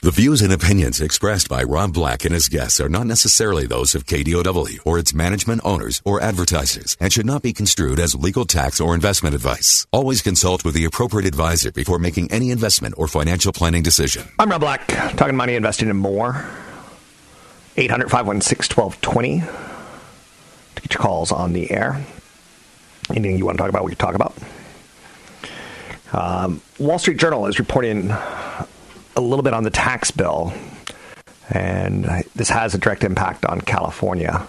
The views and opinions expressed by Rob Black and his guests are not necessarily those of KDOW or its management, owners, or advertisers, and should not be construed as legal, tax, or investment advice. Always consult with the appropriate advisor before making any investment or financial planning decision. I'm Rob Black, talking money, investing, and more. 800-516-1220 to get your calls on the air. Anything you want to talk about, we can talk about. Wall Street Journal is reporting a little bit on the tax bill, and this has a direct impact on California,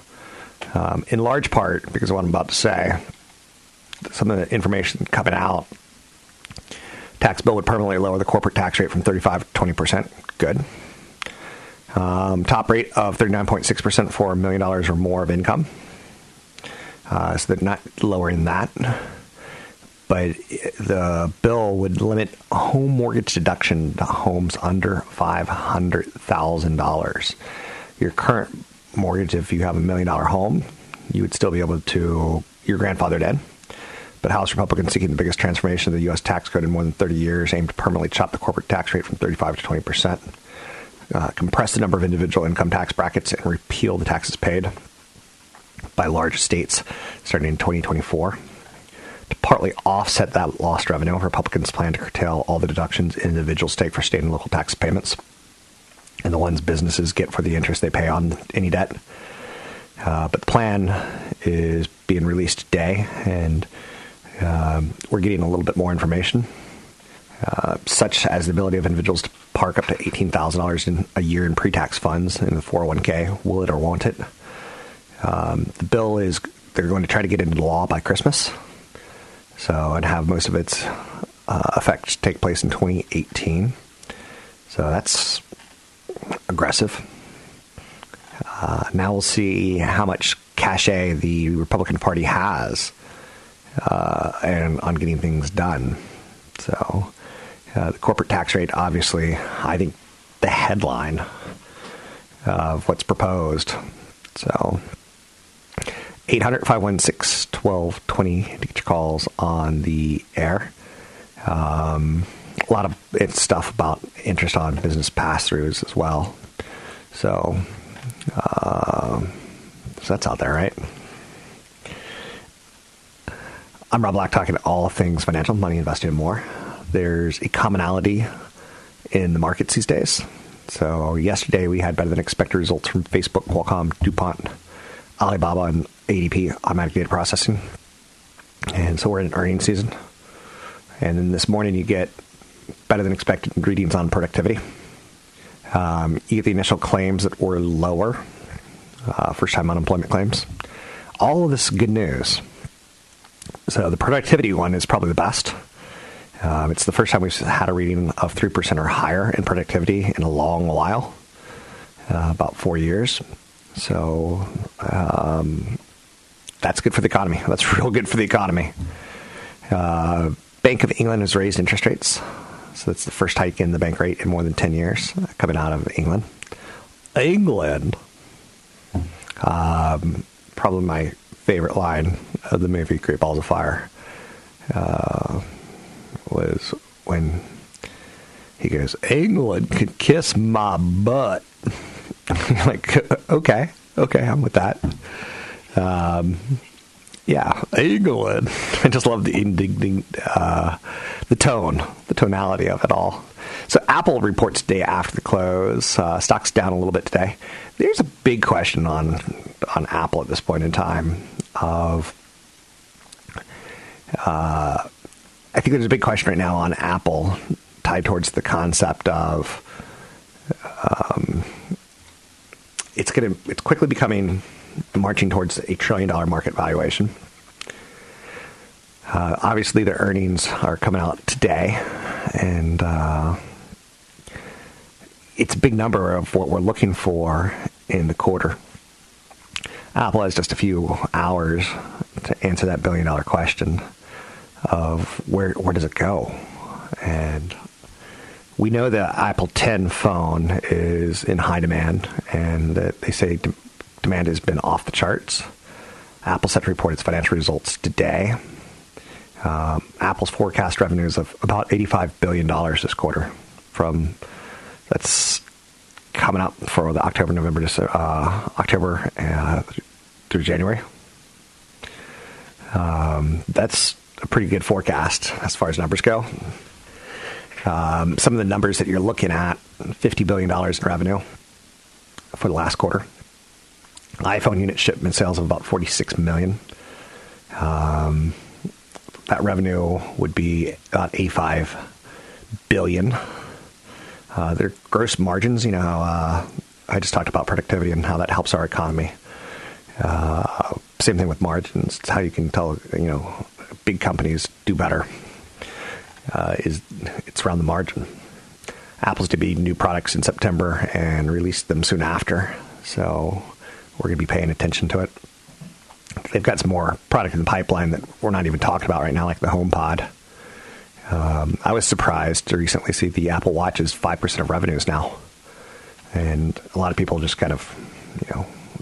in large part because of what I'm about to say. Some of the information coming out, tax bill would permanently lower the corporate tax rate from 35 to 20%. Good. Top rate of 39.6% for $1 million or more of income. So they're not lowering that. But the bill would limit home mortgage deduction to homes under $500,000. Your current mortgage, if you have $1 million home, you would still be able to, your grandfather did. But House Republicans seeking the biggest transformation of the U.S. tax code in more than 30 years aim to permanently chop the corporate tax rate from 35 to 20%, compress the number of individual income tax brackets, and repeal the taxes paid by large estates starting in 2024. To partly offset that lost revenue, Republicans plan to curtail all the deductions individuals take for state and local tax payments and the ones businesses get for the interest they pay on any debt. But the plan is being released today, and we're getting a little bit more information, such as the ability of individuals to park up to $18,000 in a year in pre-tax funds in the 401k. Will it or won't it? The bill is they're going to try to get into law by Christmas. So, and have most of its effects take place in 2018. So that's aggressive. Now we'll see how much cachet the Republican Party has and on getting things done. So the corporate tax rate, obviously, I think the headline of what's proposed. So 800-516-1220 to get your calls on the air. A lot of it's stuff about interest on business pass-throughs as well. So that's out there, right? I'm Rob Black, talking to all things financial, money, investing, and more. There's a commonality in the markets these days. So yesterday we had better-than-expected results from Facebook, Qualcomm, DuPont, Alibaba, and ADP, automatic data processing. And so we're in earnings season. And then this morning you get better than expected readings on productivity. You get the initial claims that were lower, first-time unemployment claims. All of this good news. So the productivity one is probably the best. It's the first time we've had a reading of 3% or higher in productivity in a long while, about 4 years. So that's good for the economy. That's real good for the economy. Bank of England has raised interest rates. So that's the first hike in the bank rate in more than 10 years coming out of England. Probably my favorite line of the movie Great Balls of Fire was when he goes, "England could kiss my butt." Like, okay, I'm with that. Yeah, England. I just love the tone, the tonality of it all. So Apple reports today after the close. Stock's down a little bit today. There's a big question on Apple at this point in time. I think there's a big question right now on Apple tied towards the concept of. It's quickly becoming, marching towards a $1 trillion market valuation. Obviously, their earnings are coming out today, and it's a big number of what we're looking for in the quarter. Apple has just a few hours to answer that billion-dollar question of where does it go? And we know the Apple 10 phone is in high demand, and that they say demand has been off the charts. Apple set to report its financial results today. Apple's forecast revenues of about $85 billion this quarter. That's coming up for the October through January. That's a pretty good forecast as far as numbers go. Some of the numbers that you're looking at, $50 billion in revenue for the last quarter. iPhone unit shipment sales of about 46 million. That revenue would be about $85 billion. Their gross margins, I just talked about productivity and how that helps our economy. Same thing with margins. It's how you can tell, big companies do better. It's around the margin. Apple's to be new products in September and release them soon after. So we're going to be paying attention to it. They've got some more product in the pipeline that we're not even talking about right now, like the HomePod. I was surprised to recently see the Apple Watch is 5% of revenues now. And a lot of people just kind of,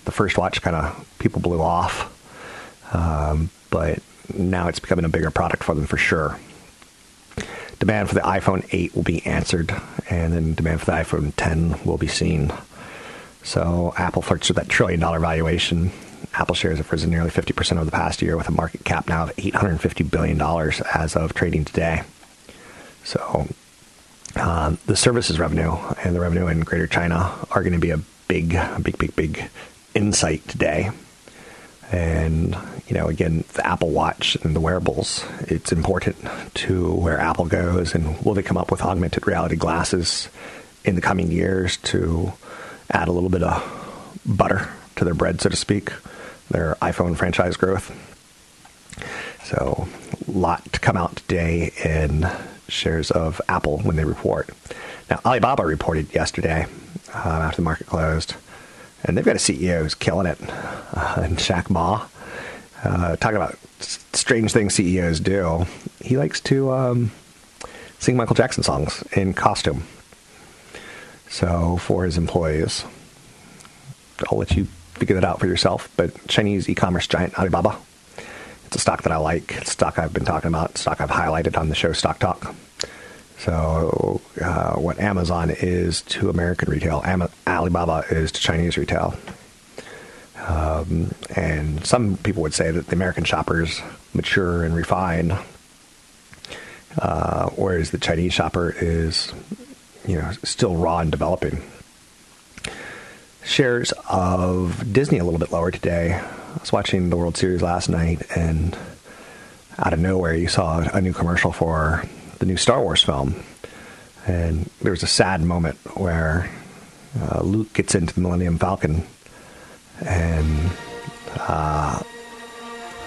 the first watch kind of people blew off. But now it's becoming a bigger product for them for sure. Demand for the iPhone 8 will be answered. And then demand for the iPhone 10 will be seen. So Apple flirts with that trillion-dollar valuation. Apple shares have risen nearly 50% over the past year with a market cap now of $850 billion as of trading today. So the services revenue and the revenue in Greater China are going to be a big insight today. And, again, the Apple Watch and the wearables, it's important to where Apple goes. And will they come up with augmented reality glasses in the coming years to add a little bit of butter to their bread, so to speak, their iPhone franchise growth? So a lot to come out today in shares of Apple when they report. Now, Alibaba reported yesterday after the market closed, and they've got a CEO who's killing it, and Shaq Ma, talking about strange things CEOs do. He likes to sing Michael Jackson songs in costume. So for his employees, I'll let you figure that out for yourself. But Chinese e-commerce giant Alibaba, it's a stock that I like. It's a stock I've been talking about. It's a stock I've highlighted on the show Stock Talk. So what Amazon is to American retail, Alibaba is to Chinese retail. And some people would say that the American shoppers mature and refine, whereas the Chinese shopper is, still raw and developing. Shares of Disney a little bit lower today. I was watching the World Series last night, and out of nowhere, you saw a new commercial for the new Star Wars film. And there was a sad moment where Luke gets into the Millennium Falcon, and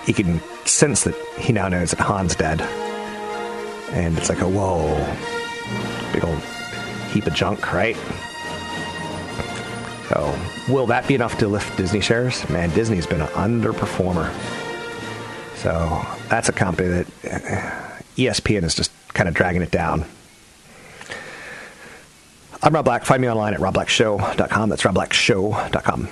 he can sense that he now knows that Han's dead. And it's like whoa, big old heap of junk, right? So will that be enough to lift Disney shares? Man, Disney's been an underperformer. So that's a company that ESPN is just kind of dragging it down. I'm Rob Black. Find me online at robblackshow.com. That's robblackshow.com.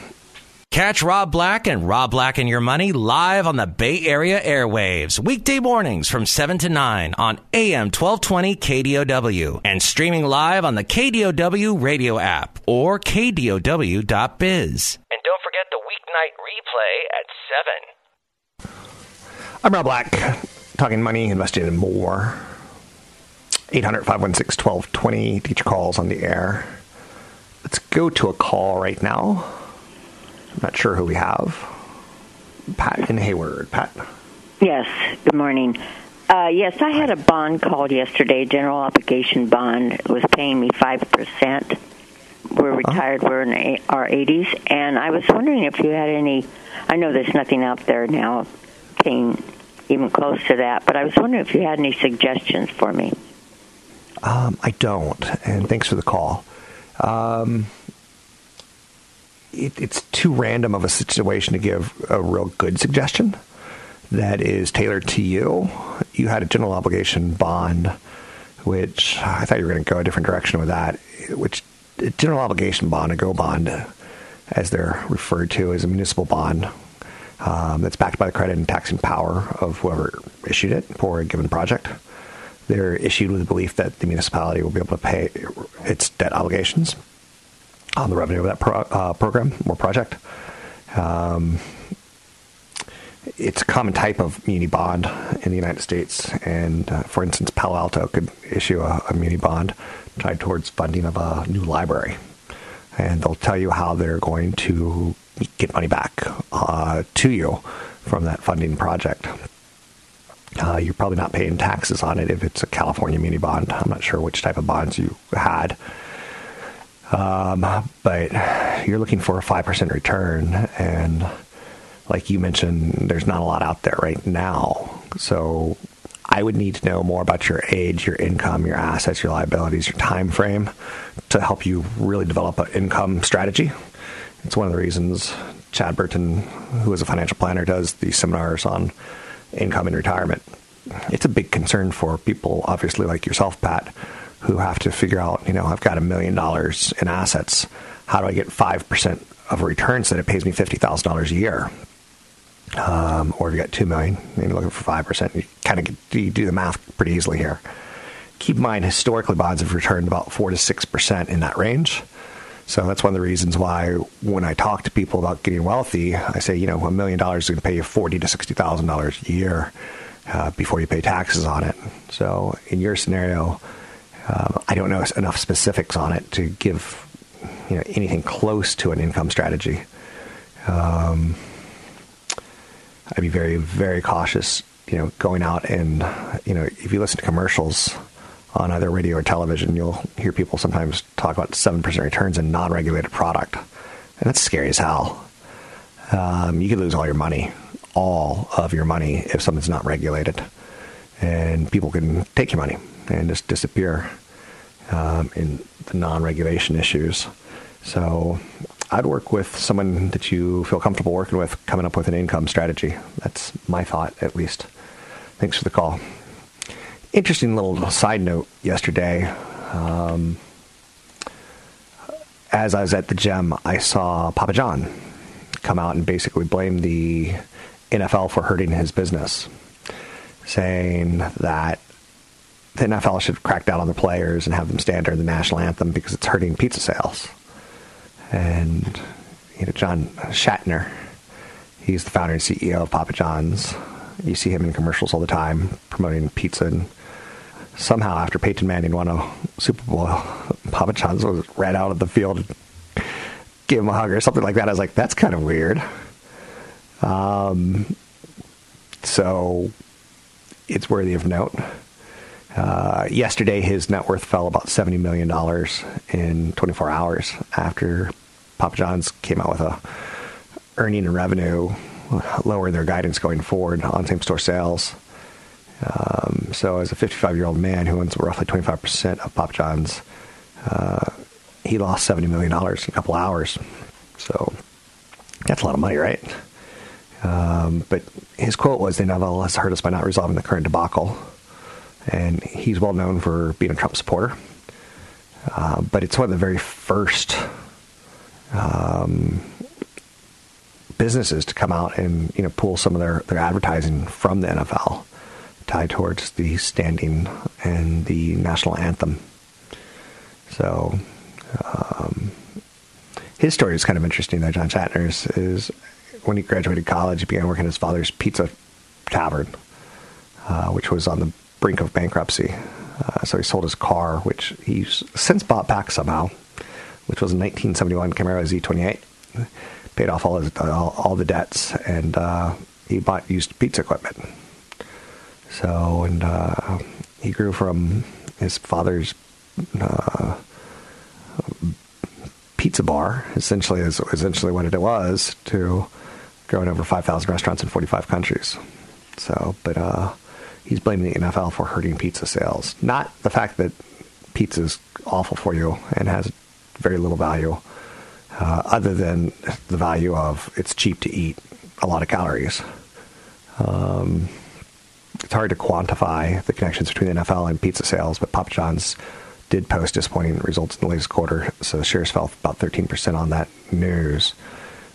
Catch Rob Black and Rob Black and Your Money live on the Bay Area airwaves, weekday mornings from 7 to 9 on AM 1220 KDOW and streaming live on the KDOW radio app or KDOW.biz. And don't forget the weeknight replay at 7. I'm Rob Black, talking money, investing in more. 800-516-1220, teacher calls on the air. Let's go to a call right now. Not sure who we have. Pat in Hayward. Pat? Yes, good morning. Yes, I had a bond called yesterday, general obligation bond. It was paying me 5%. We're retired. We're in our 80s. And I was wondering if you had any. I know there's nothing out there now paying even close to that, but I was wondering if you had any suggestions for me. I don't. And thanks for the call. It's too random of a situation to give a real good suggestion that is tailored to you. You had a general obligation bond, which I thought you were going to go a different direction with that, which general obligation bond, a GO bond, as they're referred to, is a municipal bond that's backed by the credit and taxing power of whoever issued it for a given project. They're issued with the belief that the municipality will be able to pay its debt obligations on the revenue of that program or project. It's a common type of muni bond in the United States. And for instance, Palo Alto could issue a muni bond tied towards funding of a new library. And they'll tell you how they're going to get money back to you from that funding project. You're probably not paying taxes on it if it's a California muni bond. I'm not sure which type of bonds you had. But you're looking for a 5% return. And like you mentioned, there's not a lot out there right now. So I would need to know more about your age, your income, your assets, your liabilities, your time frame to help you really develop an income strategy. It's one of the reasons Chad Burton, who is a financial planner, does these seminars on income and retirement. It's a big concern for people, obviously, like yourself, Pat, who have to figure out, you know, I've got $1 million in assets. How do I get 5% of returns that it pays me $50,000 a year? Or if you got $2 million and you're looking for 5%, you kind of do the math pretty easily here. Keep in mind, historically, bonds have returned about 4 to 6% in that range. So that's one of the reasons why when I talk to people about getting wealthy, I say, you know, $1 million is going to pay you $40,000 to $60,000 a year before you pay taxes on it. So in your scenario, I don't know enough specifics on it to give, you know, anything close to an income strategy. I'd be very, very cautious, you know, going out and, you know, if you listen to commercials on either radio or television, you'll hear people sometimes talk about 7% returns in non-regulated product. And that's scary as hell. You could lose all of your money if something's not regulated. And people can take your money and just disappear in the non-regulation issues. So I'd work with someone that you feel comfortable working with, coming up with an income strategy. That's my thought, at least. Thanks for the call. Interesting little side note yesterday. As I was at the gym, I saw Papa John come out and basically blame the NFL for hurting his business, saying that the NFL should crack down on the players and have them stand during the national anthem because it's hurting pizza sales. And, you know, John Shatner, he's the founder and CEO of Papa John's. You see him in commercials all the time promoting pizza. And somehow after Peyton Manning won a Super Bowl, Papa John's was ran out of the field and gave him a hug or something like that. I was like, that's kind of weird. So it's worthy of note. Yesterday, his net worth fell about $70 million in 24 hours after Papa John's came out with a earning and revenue lower their guidance going forward on same-store sales. So as a 55-year-old man who owns roughly 25% of Papa John's, he lost $70 million in a couple hours. So that's a lot of money, right? But his quote was, "They nevertheless hurt us by not resolving the current debacle." And he's well known for being a Trump supporter. But it's one of the very first businesses to come out and, you know, pull some of their advertising from the NFL tied towards the standing and the national anthem. So his story is kind of interesting, though. John Shatner's is when he graduated college, he began working at his father's pizza tavern, which was on the brink of bankruptcy. So he sold his car, which he's since bought back somehow, which was a 1971 Camaro Z28. Paid off all the debts, and he bought used pizza equipment. So, and he grew from his father's pizza bar, essentially what it was, to growing over 5,000 restaurants in 45 countries. So, but he's blaming the NFL for hurting pizza sales. Not the fact that pizza's awful for you and has very little value other than the value of it's cheap to eat a lot of calories. It's hard to quantify the connections between NFL and pizza sales, but Papa John's did post disappointing results in the latest quarter, so shares fell about 13% on that news.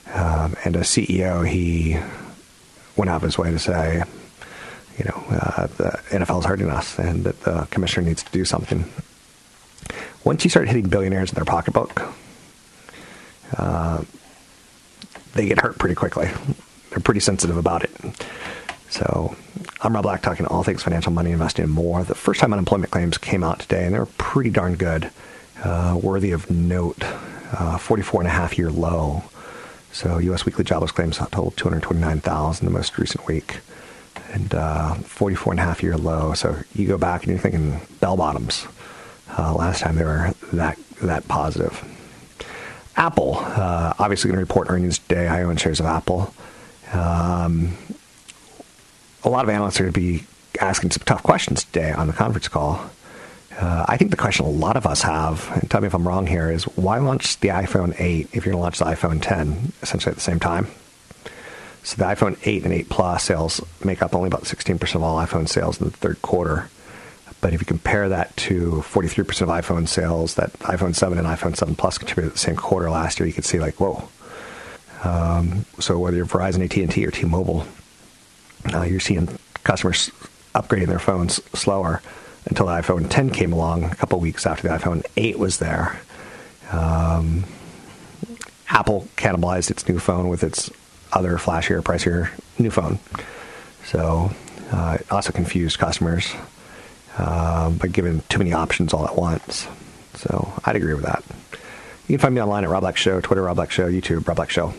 And as CEO, he went out of his way to say, you know, the NFL is hurting us and that the commissioner needs to do something. Once you start hitting billionaires in their pocketbook, they get hurt pretty quickly. They're pretty sensitive about it. So I'm Rob Black, talking all things financial, money, investing, and more. The first time unemployment claims came out today, and they were pretty darn good, worthy of note, 44.5-year low. So U.S. weekly jobless claims totaled 229,000 the most recent week, and 44.5-year low. So you go back and you're thinking bell bottoms. Last time they were that positive. Apple, obviously going to report earnings today. I own shares of Apple. A lot of analysts are going to be asking some tough questions today on the conference call. I think the question a lot of us have, and tell me if I'm wrong here, is why launch the iPhone 8 if you're going to launch the iPhone 10 essentially at the same time? So the iPhone 8 and 8 Plus sales make up only about 16% of all iPhone sales in the third quarter. But if you compare that to 43% of iPhone sales that iPhone 7 and iPhone 7 Plus contributed at the same quarter last year, you can see like, whoa. So whether you're Verizon, AT&T, or T-Mobile, you're seeing customers upgrading their phones slower until the iPhone 10 came along a couple weeks after the iPhone 8 was there. Apple cannibalized its new phone with its other flashier, pricier new phone. So it also confused customers by giving too many options all at once. So I'd agree with that. You can find me online at Rob Black Show, Twitter, Rob Black Show, YouTube, Rob Black Show.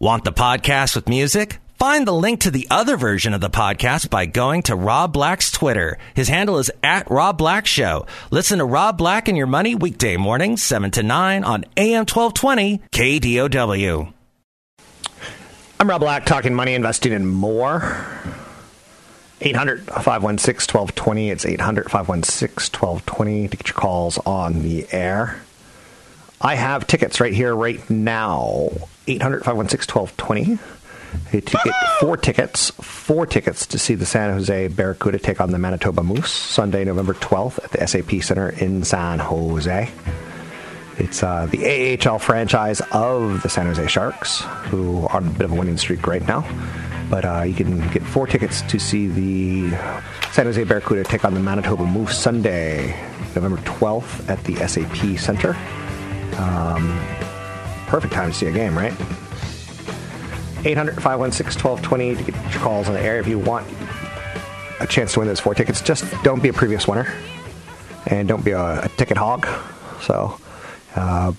Want the podcast with music? Find the link to the other version of the podcast by going to Rob Black's Twitter. His handle is at Rob Black Show. Listen to Rob Black and Your Money weekday mornings, 7 to 9 on AM 1220 KDOW. I'm Rob Black, talking money, investing, and more. 800-516-1220. It's 800-516-1220 to get your calls on the air. I have tickets right here, right now. 800-516-1220. To get four tickets to see the San Jose Barracuda take on the Manitoba Moose Sunday, November 12th at the SAP Center in San Jose. It's the AHL franchise of the San Jose Sharks, who are on a bit of a winning streak right now. But you can get four tickets to see the San Jose Barracuda take on the Manitoba Moose Sunday, November 12th at the SAP Center. Perfect time to see a game, right? 800-516-1220 to get your calls on the air if you want a chance to win those four tickets. Just don't be a previous winner and don't be a ticket hog. So,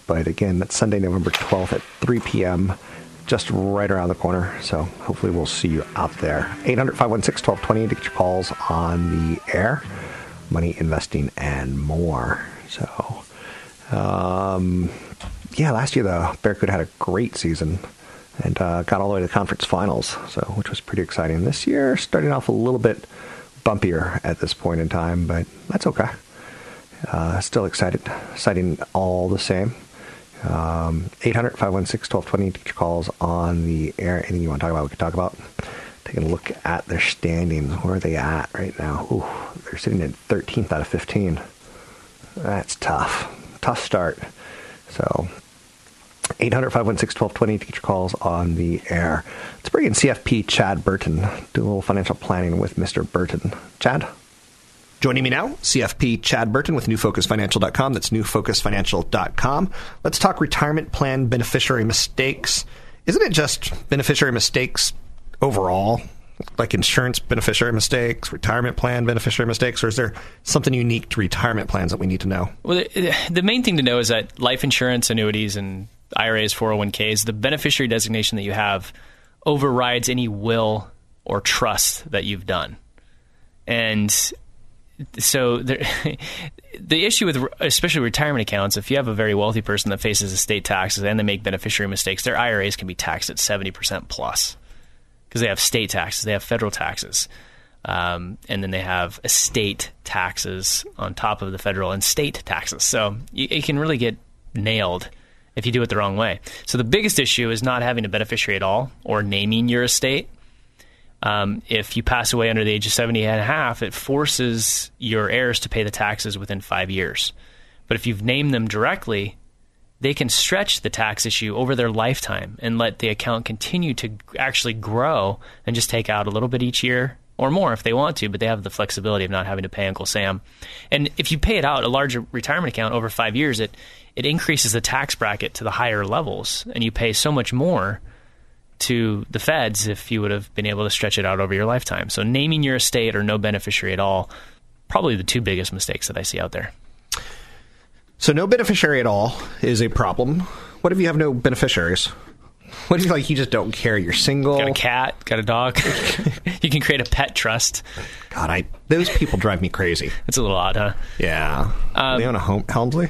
but again, that's Sunday, November 12th at 3 p.m., just right around the corner. So hopefully we'll see you out there. 800-516-1220 to get your calls on the air. Money, investing, and more. So, last year the Barracuda had a great season. And got all the way to the conference finals, which was pretty exciting. This year, starting off a little bit bumpier at this point in time, but that's okay. Still exciting all the same. 800-516-1220 to get your calls on the air. Anything you want to talk about, we can talk about. Taking a look at their standings. Where are they at right now? Ooh, they're sitting at 13th out of 15. That's tough. Tough start. So 800-516-1220 to get your calls on the air. Let's bring in CFP Chad Burton. Do a little financial planning with Mr. Burton. Chad? Joining me now, CFP Chad Burton with NewFocusFinancial.com. That's NewFocusFinancial.com. Let's talk retirement plan beneficiary mistakes. Isn't it just beneficiary mistakes overall, like insurance beneficiary mistakes, retirement plan beneficiary mistakes, or is there something unique to retirement plans that we need to know? Well, the main thing to know is that life insurance, annuities, and IRAs, 401ks, the beneficiary designation that you have overrides any will or trust that you've done. And so the issue with especially retirement accounts, if you have a very wealthy person that faces estate taxes and they make beneficiary mistakes, their IRAs can be taxed at 70% plus because they have state taxes, they have federal taxes. And then they have estate taxes on top of the federal and state taxes. So it can really get nailed if you do it the wrong way. So the biggest issue is not having a beneficiary at all or naming your estate. If you pass away under the age of 70 and a half, it forces your heirs to pay the taxes within 5 years. But if you've named them directly, they can stretch the tax issue over their lifetime and let the account continue to actually grow and just take out a little bit each year or more if they want to, but they have the flexibility of not having to pay Uncle Sam. And if you pay it out, a larger retirement account over 5 years, it increases the tax bracket to the higher levels, and you pay so much more to the feds if you would have been able to stretch it out over your lifetime. So naming your estate or no beneficiary at all, probably the two biggest mistakes that I see out there. So no beneficiary at all is a problem. What if you have no beneficiaries? What if you, like, you just don't care? You're single. Got a cat, got a dog. You can create a pet trust. God, those people drive me crazy. It's a little odd, huh? Yeah. Leona Helmsley?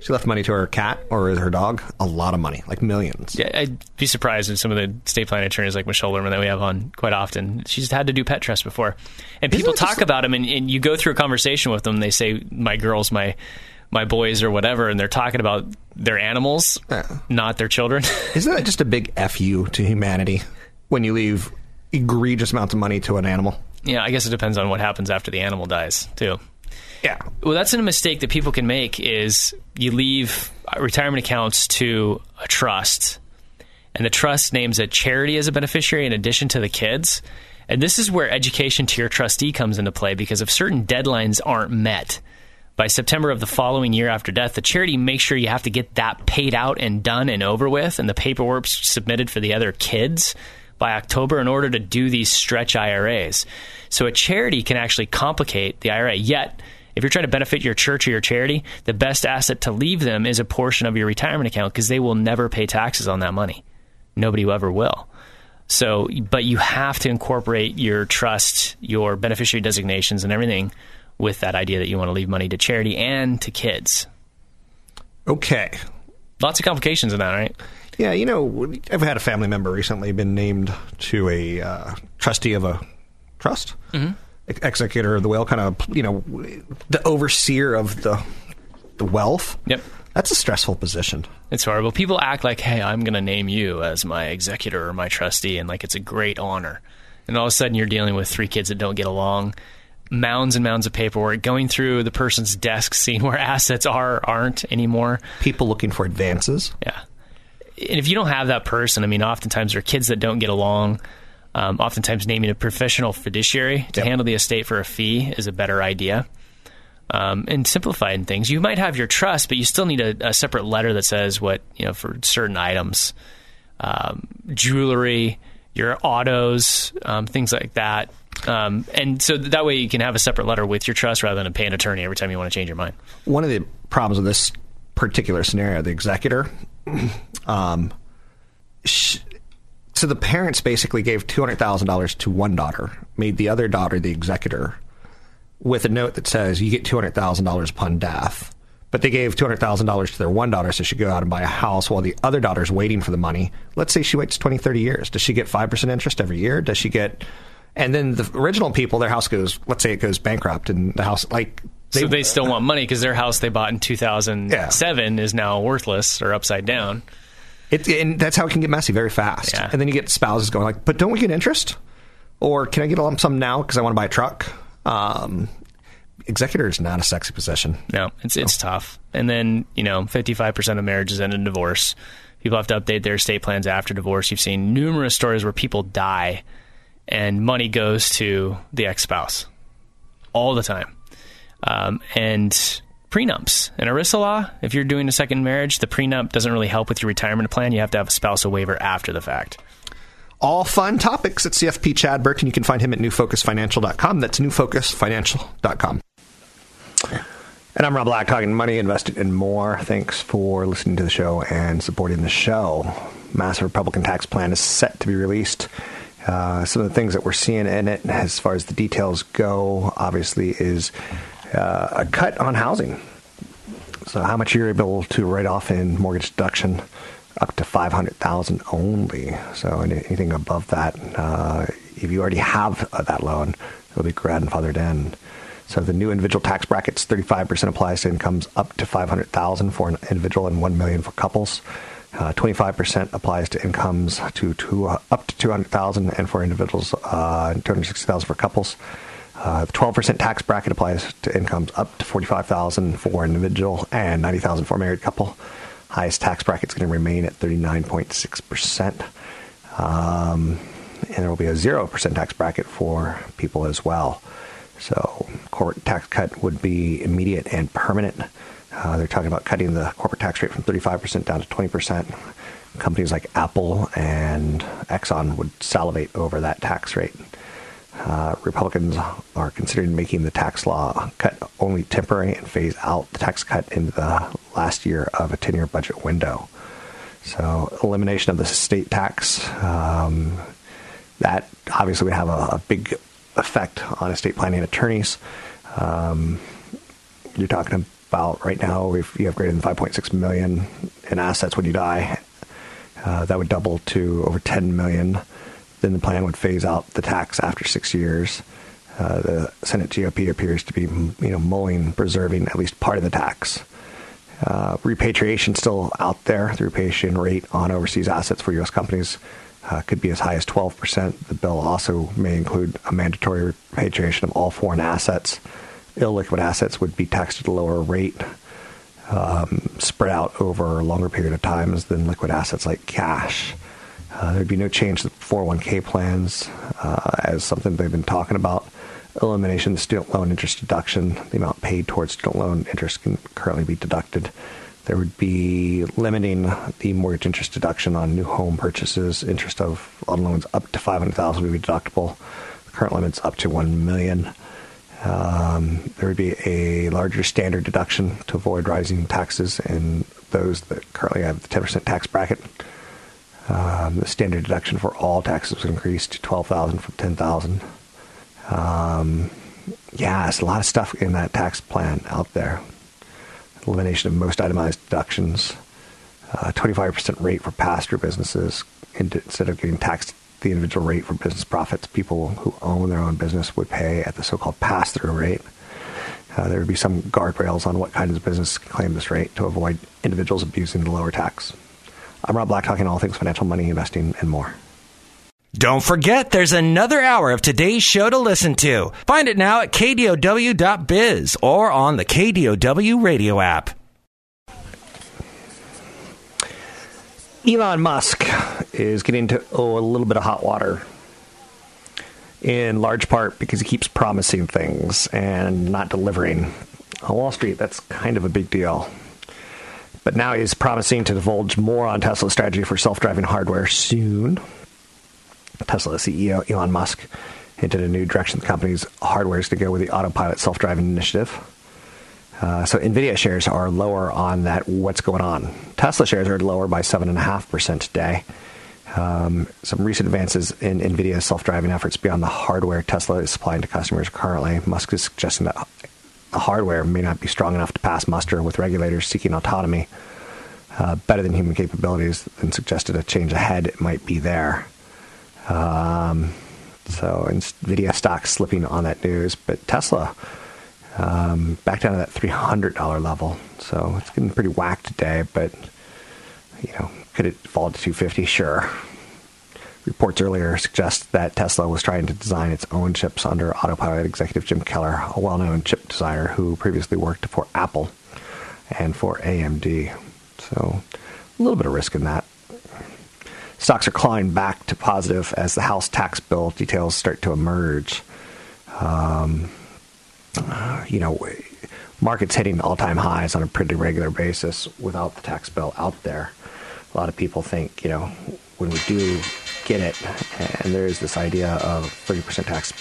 She left money to her cat or her dog. A lot of money, like millions. Yeah, I'd be surprised if some of the estate planning attorneys like Michelle Lerman that we have on quite often, she's had to do pet trusts before. And people talk about them, and you go through a conversation with them. They say, my girls, my boys or whatever, and they're talking about their animals, not their children. Isn't that just a big F you to humanity when you leave egregious amounts of money to an animal? Yeah, I guess it depends on what happens after the animal dies, too. Yeah. Well, that's a mistake that people can make is you leave retirement accounts to a trust, and the trust names a charity as a beneficiary in addition to the kids. And this is where education to your trustee comes into play, because if certain deadlines aren't met by September of the following year after death, the charity makes sure you have to get that paid out and done and over with, and the paperwork's submitted for the other kids by October in order to do these stretch IRAs. So a charity can actually complicate the IRA. Yet, if you're trying to benefit your church or your charity, the best asset to leave them is a portion of your retirement account, because they will never pay taxes on that money. Nobody ever will. So, but you have to incorporate your trust, your beneficiary designations, and everything with that idea that you want to leave money to charity and to kids. Okay. Lots of complications in that, right? Yeah, you know, I've had a family member recently been named to a trustee of a trust, mm-hmm. Executor of the will, kind of, you know, the overseer of the wealth. Yep. That's a stressful position. It's horrible. People act like, hey, I'm going to name you as my executor or my trustee, and like it's a great honor. And all of a sudden you're dealing with three kids that don't get along, mounds and mounds of paperwork, going through the person's desk, seeing where assets are, aren't anymore. People looking for advances. Yeah. And if you don't have that person, I mean, oftentimes there are kids that don't get along. Oftentimes naming a professional fiduciary to handle the estate for a fee is a better idea. And simplifying things. You might have your trust, but you still need a separate letter that says what, you know, for certain items, jewelry, your autos, things like that. And so that way you can have a separate letter with your trust rather than pay an attorney every time you want to change your mind. One of the problems with this particular scenario, the executor, so the parents basically gave $200,000 to one daughter, made the other daughter the executor, with a note that says you get $200,000 upon death. But they gave $200,000 to their one daughter, so she go out and buy a house while the other daughter's waiting for the money. Let's say she waits 20, 30 years. Does she get 5% interest every year? Does she get... And then the original people, their house goes, let's say it goes bankrupt, and the house, like... So they still want money because their house they bought in 2007 is now worthless or upside down. And that's how it can get messy very fast. Yeah. And then you get spouses going like, but don't we get interest? Or can I get a lump sum now because I want to buy a truck? Executor is not a sexy position. No, it's tough. And then, you know, 55% of marriages end in divorce. People have to update their estate plans after divorce. You've seen numerous stories where people die and money goes to the ex-spouse all the time. And prenups and ERISA law, if you're doing a second marriage, the prenup doesn't really help with your retirement plan. You have to have a spousal waiver after the fact. All fun topics at CFP Chad Burton. You can find him at NewFocusFinancial.com. That's NewFocusFinancial.com. And I'm Rob Black, talking money, invested in more. Thanks for listening to the show and supporting the show. Massive Republican tax plan is set to be released. Some of the things that we're seeing in it, as far as the details go, obviously is a cut on housing. So how much you're able to write off in mortgage deduction, up to $500,000 only. So anything above that, if you already have that loan, it'll be grandfathered in. So the new individual tax brackets, 35% applies to incomes up to $500,000 for an individual and $1 million for couples. 25% applies to incomes up to $200,000 and for individuals, $260,000 for couples. The 12% tax bracket applies to incomes up to $45,000 for an individual and $90,000 for a married couple. Highest tax bracket is going to remain at 39.6%. And there will be a 0% tax bracket for people as well. So corporate tax cut would be immediate and permanent. They're talking about cutting the corporate tax rate from 35% down to 20%. Companies like Apple and Exxon would salivate over that tax rate. Republicans are considering making the tax law cut only temporary and phase out the tax cut into the last year of a 10-year budget window. So elimination of the state tax, that obviously would have a big effect on estate planning attorneys. You're talking about right now, if you have greater than 5.6 million in assets when you die, that would double to over 10 million. Then the plan would phase out the tax after 6 years. The Senate GOP appears to be, mulling, preserving at least part of the tax. Repatriation still out there. The repatriation rate on overseas assets for U.S. companies could be as high as 12%. The bill also may include a mandatory repatriation of all foreign assets. Illiquid assets would be taxed at a lower rate, spread out over a longer period of times than liquid assets like cash. There'd be no change to the 401k plans as something they've been talking about. Elimination of student loan interest deduction. The amount paid towards student loan interest can currently be deducted. There would be limiting the mortgage interest deduction on new home purchases. Interest on loans up to $500,000 would be deductible. The current limit's up to $1 million. There would be a larger standard deduction to avoid rising taxes in those that currently have the 10% tax bracket. The standard deduction for all taxes was increased to $12,000 from $10,000. It's a lot of stuff in that tax plan out there. Elimination of most itemized deductions. 25% rate for pass-through businesses. Instead of getting taxed at the individual rate for business profits, people who own their own business would pay at the so-called pass-through rate. There would be some guardrails on what kinds of businesses can claim this rate to avoid individuals abusing the lower tax. I'm Rob Black, talking all things financial, money, investing, and more. Don't forget, there's another hour of today's show to listen to. Find it now at KDOW.biz or on the KDOW radio app. Elon Musk is getting into a little bit of hot water, in large part because he keeps promising things and not delivering. On Wall Street, that's kind of a big deal. But now he's promising to divulge more on Tesla's strategy for self-driving hardware soon. Tesla CEO Elon Musk hinted a new direction the company's hardware is to go with the autopilot self-driving initiative. So NVIDIA shares are lower on that. What's going on? Tesla shares are lower by 7.5% today. Some recent advances in NVIDIA's self-driving efforts beyond the hardware Tesla is supplying to customers currently. Musk is suggesting that the hardware may not be strong enough to pass muster with regulators seeking autonomy better than human capabilities, and suggested a change ahead it might be there. So NVIDIA stock slipping on that news, but Tesla back down to that $300 level. So it's getting pretty whacked today, but could it fall to $250? Sure. Reports earlier suggest that Tesla was trying to design its own chips under autopilot executive Jim Keller, a well-known chip designer who previously worked for Apple and for AMD. So a little bit of risk in that. Stocks are clawing back to positive as the House tax bill details start to emerge. Markets hitting all-time highs on a pretty regular basis without the tax bill out there. A lot of people think, when we do get it, and there is this idea of 30% tax,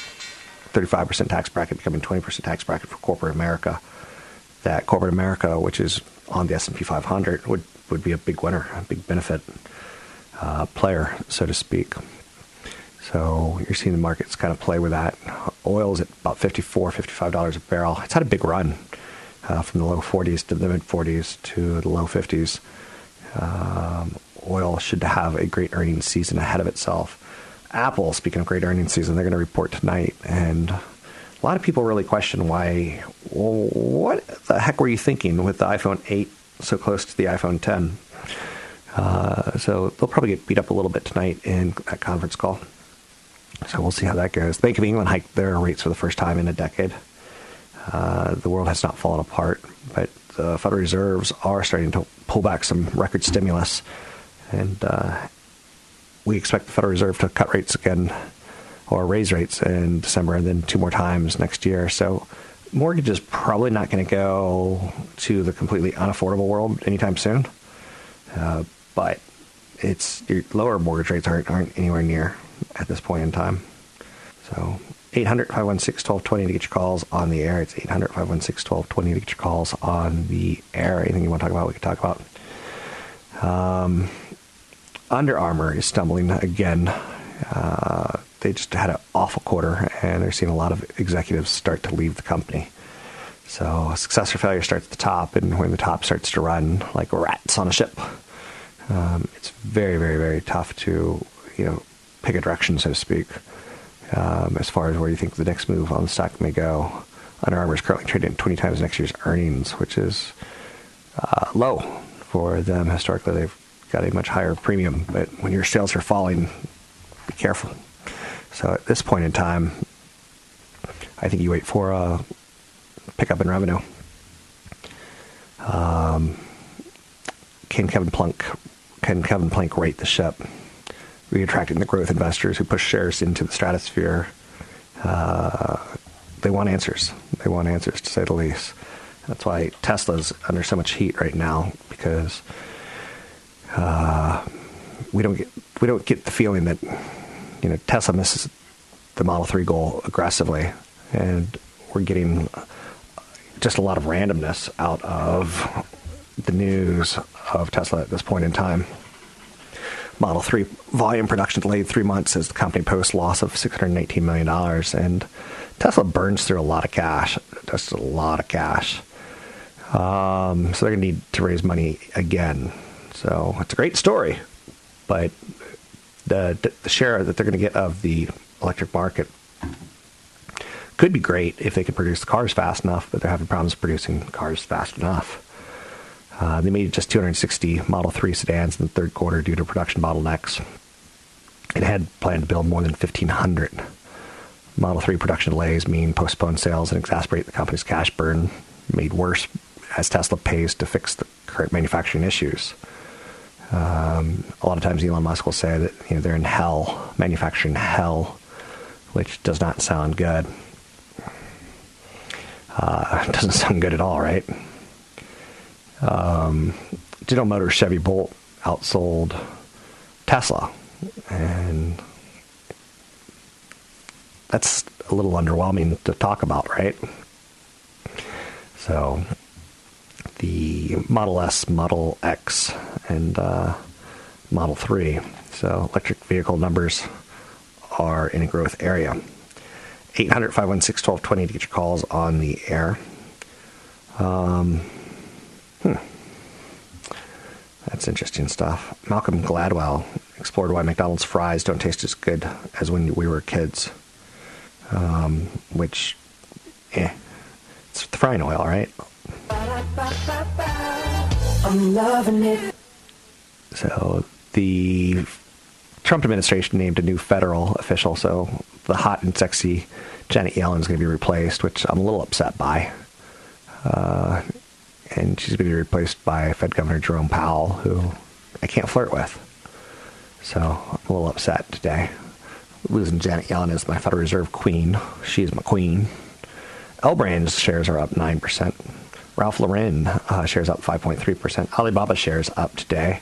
35% tax bracket becoming 20% tax bracket for corporate America, that corporate America, which is on the S&P 500, would be a big winner, a big benefit player, so to speak. So you're seeing the markets kind of play with that. Oil's at about $54, $55 a barrel. It's had a big run from the low 40s to the mid 40s to the low 50s. Oil should have a great earnings season ahead of itself. Apple, speaking of great earnings season, they're going to report tonight, and a lot of people really question why. Well, what the heck were you thinking with the iPhone 8 so close to the iPhone 10? So they'll probably get beat up a little bit tonight in that conference call. So we'll see how that goes. The Bank of England hiked their rates for the first time in a decade. The world has not fallen apart, but the Federal Reserves are starting to pull back some record stimulus. And we expect the Federal Reserve to cut rates again or raise rates in December and then two more times next year. So mortgage is probably not going to go to the completely unaffordable world anytime soon. But it's your lower mortgage rates aren't anywhere near at this point in time. So 800-516-1220 to get your calls on the air. It's 800-516-1220 to get your calls on the air. Anything you want to talk about, we can talk about. Under Armour is stumbling again. They just had an awful quarter, and they're seeing a lot of executives start to leave the company. So success or failure starts at the top, and when the top starts to run like rats on a ship, it's very, very, very tough to, pick a direction, so to speak, as far as where you think the next move on the stock may go. Under Armour is currently trading at 20 times next year's earnings, which is low for them. Historically, they've got a much higher premium, but when your sales are falling, be careful. So at this point in time, I think you wait for a pickup in revenue. Can Kevin Plunk rate the ship, reattracting the growth investors who push shares into the stratosphere? They want answers. They want answers, to say the least. That's why Tesla's under so much heat right now, because we don't get the feeling that Tesla misses the Model 3 goal aggressively, and we're getting just a lot of randomness out of the news of Tesla at this point in time. Model 3 volume production delayed 3 months as the company posts loss of $619 million, and Tesla burns through a lot of cash. That's a lot of cash. So they're going to need to raise money again. So it's a great story, but the share that they're going to get of the electric market could be great if they could produce cars fast enough, but they're having problems producing cars fast enough. They made just 260 Model 3 sedans in the third quarter due to production bottlenecks, and had planned to build more than 1,500. Model 3 production delays mean postponed sales and exacerbate the company's cash burn, made worse as Tesla pays to fix the current manufacturing issues. A lot of times Elon Musk will say that they're in hell, manufacturing hell, which does not sound good. Doesn't sound good at all, right? General Motors Chevy Bolt outsold Tesla, and that's a little underwhelming to talk about, right? So the Model S, Model X, and Model 3. So electric vehicle numbers are in a growth area. 800-516-1220 to get your calls on the air. That's interesting stuff. Malcolm Gladwell explored why McDonald's fries don't taste as good as when we were kids. It's the frying oil, right? I'm loving it. So the Trump administration named a new federal official, so the hot and sexy Janet Yellen is going to be replaced, which I'm a little upset by. And she's going to be replaced by Fed Governor Jerome Powell, who I can't flirt with. So I'm a little upset today. Losing Janet Yellen as my Federal Reserve queen. She is my queen. L Brands shares are up 9%. Ralph Lauren shares up 5.3%. Alibaba shares up today.